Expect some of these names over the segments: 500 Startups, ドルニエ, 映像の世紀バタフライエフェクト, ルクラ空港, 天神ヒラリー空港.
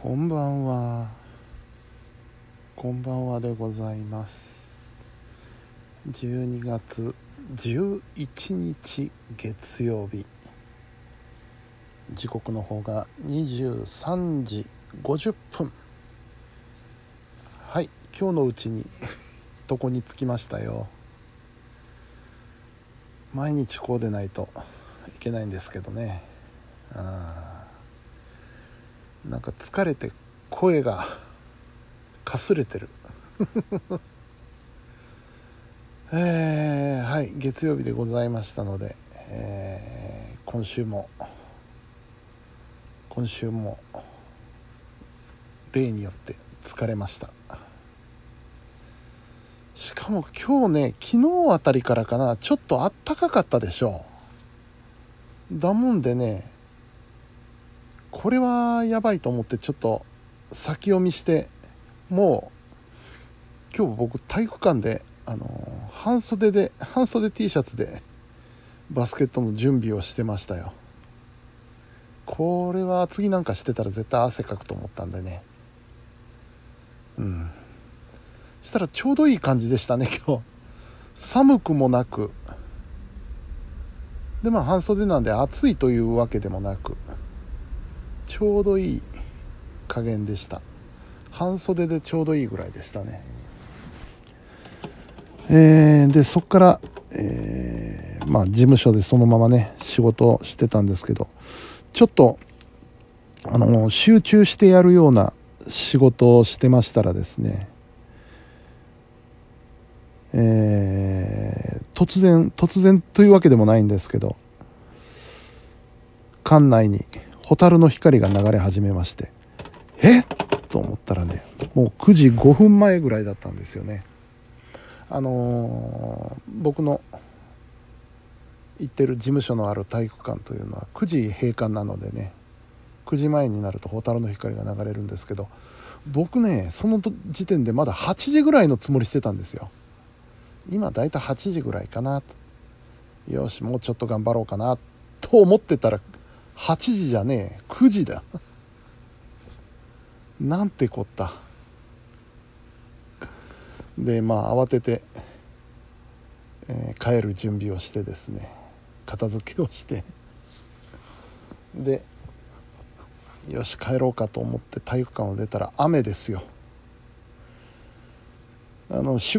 こんばんはでございます。12月11日月曜日、時刻の方が23時50分。はい、今日のうちに床に着きましたよ。毎日こうでないといけないんですけどね。なんか疲れて声がかすれてるはい、月曜日でございましたので、今週も例によって疲れました。しかも今日ね、昨日あたりからかな、ちょっとあったかかったでしょう。だもんでね、これはやばいと思って、ちょっと先読みして、もう今日僕体育館で半袖 T シャツでバスケットの準備をしてましたよ。これは次なんかしてたら絶対汗かくと思ったんでね。したらちょうどいい感じでしたね、今日。寒くもなくで、まあ半袖なんで暑いというわけでもなく、ちょうどいい加減でした。半袖でちょうどいいぐらいでしたね。でそっから、事務所でそのままね仕事をしてたんですけど、ちょっと集中してやるような仕事をしてましたらですね、突然というわけでもないんですけど、館内に蛍の光が流れ始めまして、えっと思ったらね、もう9時5分前ぐらいだったんですよね。僕の行ってる事務所のある体育館というのは9時閉館なのでね、9時前になると蛍の光が流れるんですけど、僕ねその時点でまだ8時ぐらいのつもりしてたんですよ。今だいたい8時ぐらいかな、よしもうちょっと頑張ろうかなと思ってたら、8時じゃねえ、9時だなんてこった。で慌てて、帰る準備をしてですね、片付けをしてで、よし帰ろうかと思って体育館を出たら雨ですよ。出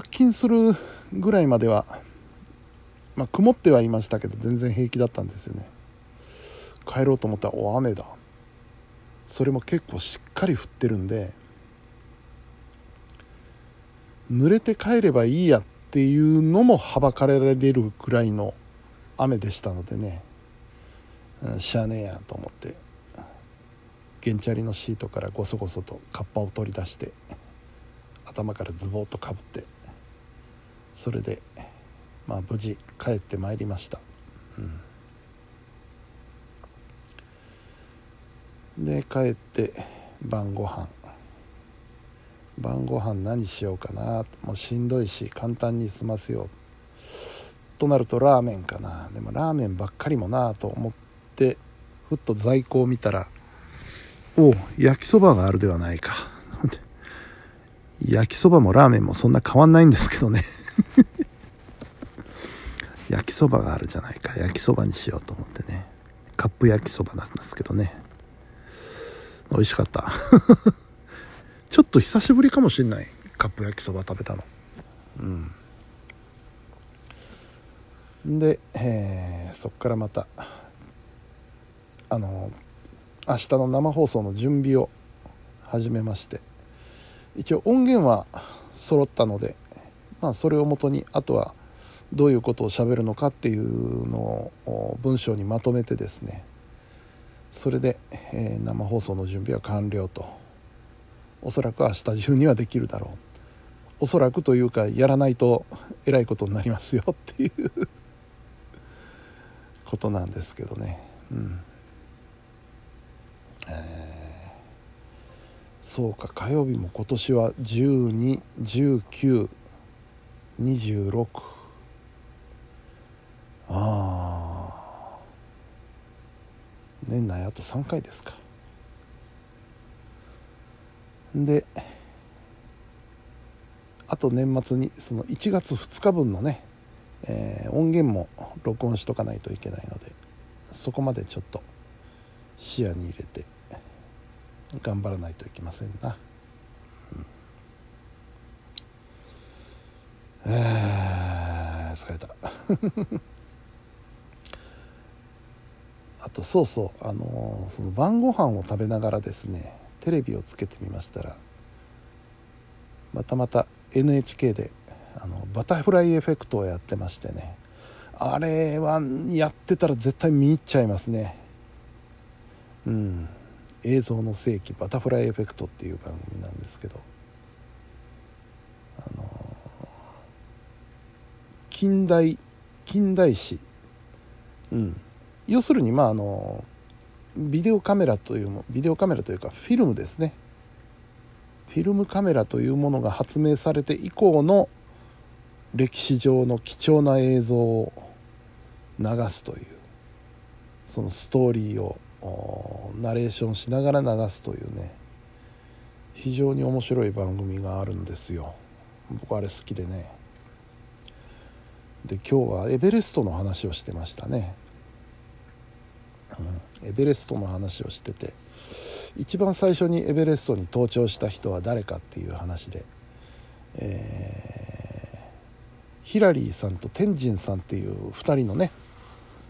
勤するぐらいまでは、曇ってはいましたけど全然平気だったんですよね。帰ろうと思ったらお雨だ、それも結構しっかり降ってるんで、濡れて帰ればいいやっていうのもはばかられるくらいの雨でしたのでね、しゃあねえやと思ってゲンチャリのシートからゴソゴソとカッパを取り出して、頭からズボーっとかぶって、それで無事帰ってまいりました。で帰って晩ご飯何しようかな、もうしんどいし簡単に済ますよとなるとラーメンかな。でもラーメンばっかりもなと思って、ふっと在庫を見たら、おう焼きそばがあるではないか焼きそばもラーメンもそんな変わんないんですけどね焼きそばがあるじゃないか、焼きそばにしようと思ってね、カップ焼きそばなんですけどね、美味しかったちょっと久しぶりかもしんない、カップ焼きそば食べたの。で、そっからまた明日の生放送の準備を始めまして、一応音源は揃ったので、それをもとにあとはどういうことを喋るのかっていうのを文章にまとめてですね、それで、生放送の準備は完了と。おそらく明日中にはできるだろう。おそらくというか、やらないとえらいことになりますよっていうことなんですけどね。そうか、火曜日も今年は12、19、26。年内あと3回ですか。で、あと年末にその1月2日分のね、音源も録音しとかないといけないので、そこまでちょっと視野に入れて頑張らないといけませんな。疲れたあとその晩ご飯を食べながらですね、テレビをつけてみましたら、また NHK でバタフライエフェクトをやってましてね、あれはやってたら絶対見入っちゃいますね。映像の世紀バタフライエフェクトっていう番組なんですけど、近代史、要するにビデオカメラというかフィルムですね。フィルムカメラというものが発明されて以降の歴史上の貴重な映像を流すという、そのストーリーをナレーションしながら流すというね、非常に面白い番組があるんですよ。僕あれ好きでね。で、今日はエベレストの話をしてましたね。エベレストの話をしてて、一番最初にエベレストに登頂した人は誰かっていう話で、ヒラリーさんと天神さんっていう2人のね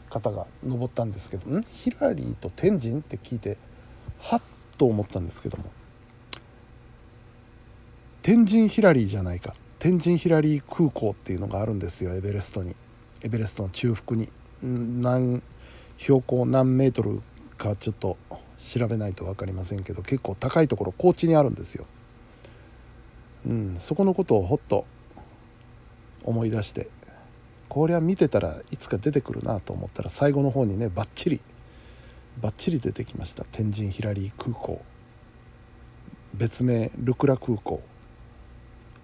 方が登ったんですけど、ヒラリーと天神って聞いてはっと思ったんですけども、天神ヒラリーじゃないか、天神ヒラリー空港っていうのがあるんですよ、エベレストに。エベレストの中腹に標高何メートルかちょっと調べないと分かりませんけど、結構高いところ、高地にあるんですよ。そこのことをほっと思い出して、こりゃ見てたらいつか出てくるなと思ったら、最後の方にね、バッチリ出てきました。天神ヒラリー空港、別名ルクラ空港、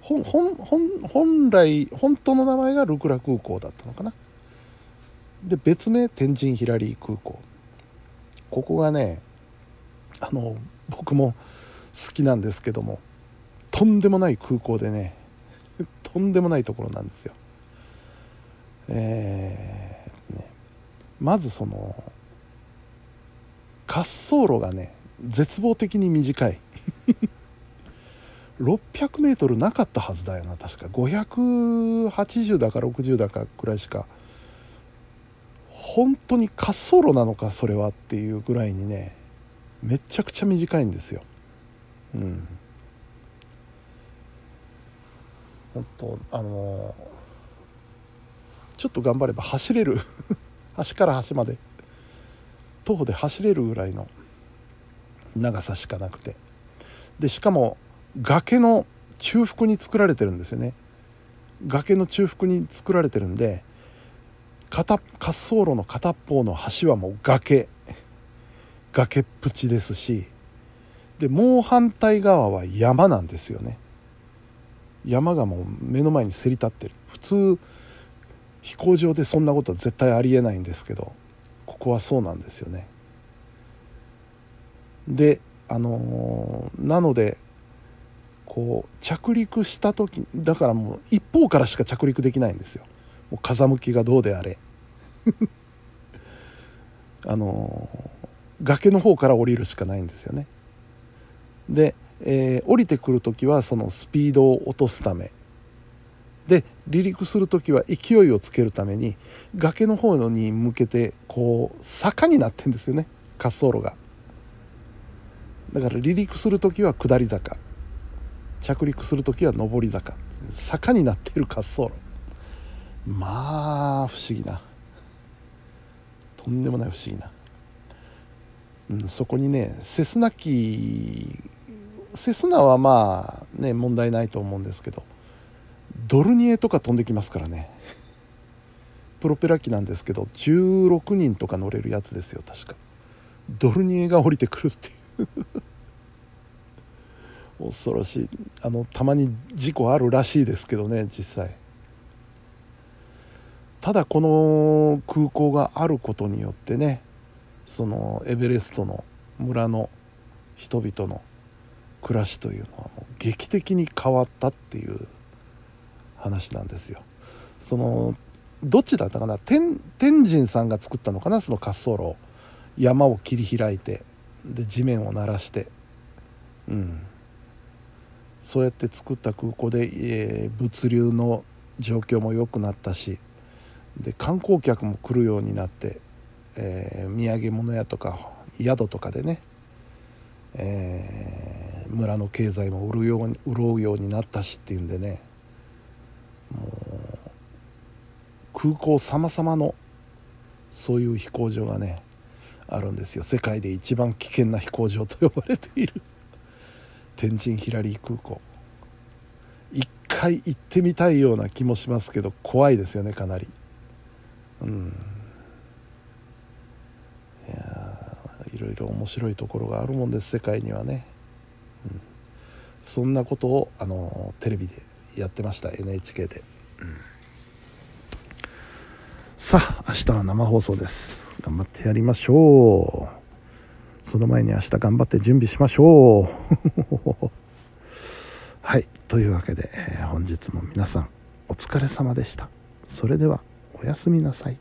本当の名前がルクラ空港だったのかな。で、別名天神ヒラリー空港。ここがね、僕も好きなんですけども、とんでもない空港でね、とんでもないところなんですよ。まずその滑走路がね、絶望的に短い600メートルなかったはずだよな、確か580だか60だかくらいしか、本当に滑走路なのかそれはっていうぐらいにね、めちゃくちゃ短いんですよ。本当ちょっと頑張れば走れる端から端まで徒歩で走れるぐらいの長さしかなくて、でしかも崖の中腹に作られてるんですよね。崖の中腹に作られてるんで、滑走路の片っぽの端はもう崖っぷちですし、でもう反対側は山なんですよね。山がもう目の前にせり立ってる。普通飛行場でそんなことは絶対ありえないんですけど、ここはそうなんですよね。で、なのでこう着陸した時だから、もう一方からしか着陸できないんですよ。もう風向きがどうであれ崖の方から降りるしかないんですよね。で、降りてくるときはそのスピードを落とすためで、離陸するときは勢いをつけるために、崖の方に向けてこう坂になってんですよね、滑走路が。だから離陸するときは下り坂、着陸するときは上り坂、坂になっている滑走路。まあ不思議な、とんでもない不思議な、そこにね、セスナはまあね問題ないと思うんですけど、ドルニエとか飛んできますからねプロペラ機なんですけど、16人とか乗れるやつですよ確か。ドルニエが降りてくるっていう恐ろしい。たまに事故あるらしいですけどね、実際。ただこの空港があることによってね、そのエベレストの村の人々の暮らしというのはもう劇的に変わったっていう話なんですよ。そのどっちだったかな、天神さんが作ったのかな、その滑走路、山を切り開いてで地面を鳴らして、うん、そうやって作った空港で、物流の状況も良くなったしで観光客も来るようになって、土産物屋とか宿とかでね、村の経済も潤うようになったしっていうんでね、もう空港様々のそういう飛行場がねあるんですよ。世界で一番危険な飛行場と呼ばれている天神ヒラリー空港、一回行ってみたいような気もしますけど怖いですよね、かなり。いやいろいろ面白いところがあるもんです、世界にはね、そんなことをテレビでやってました、 NHK で、さあ明日は生放送です。頑張ってやりましょう。その前に明日頑張って準備しましょうはい、というわけで本日も皆さんお疲れ様でした。それではおやすみなさい。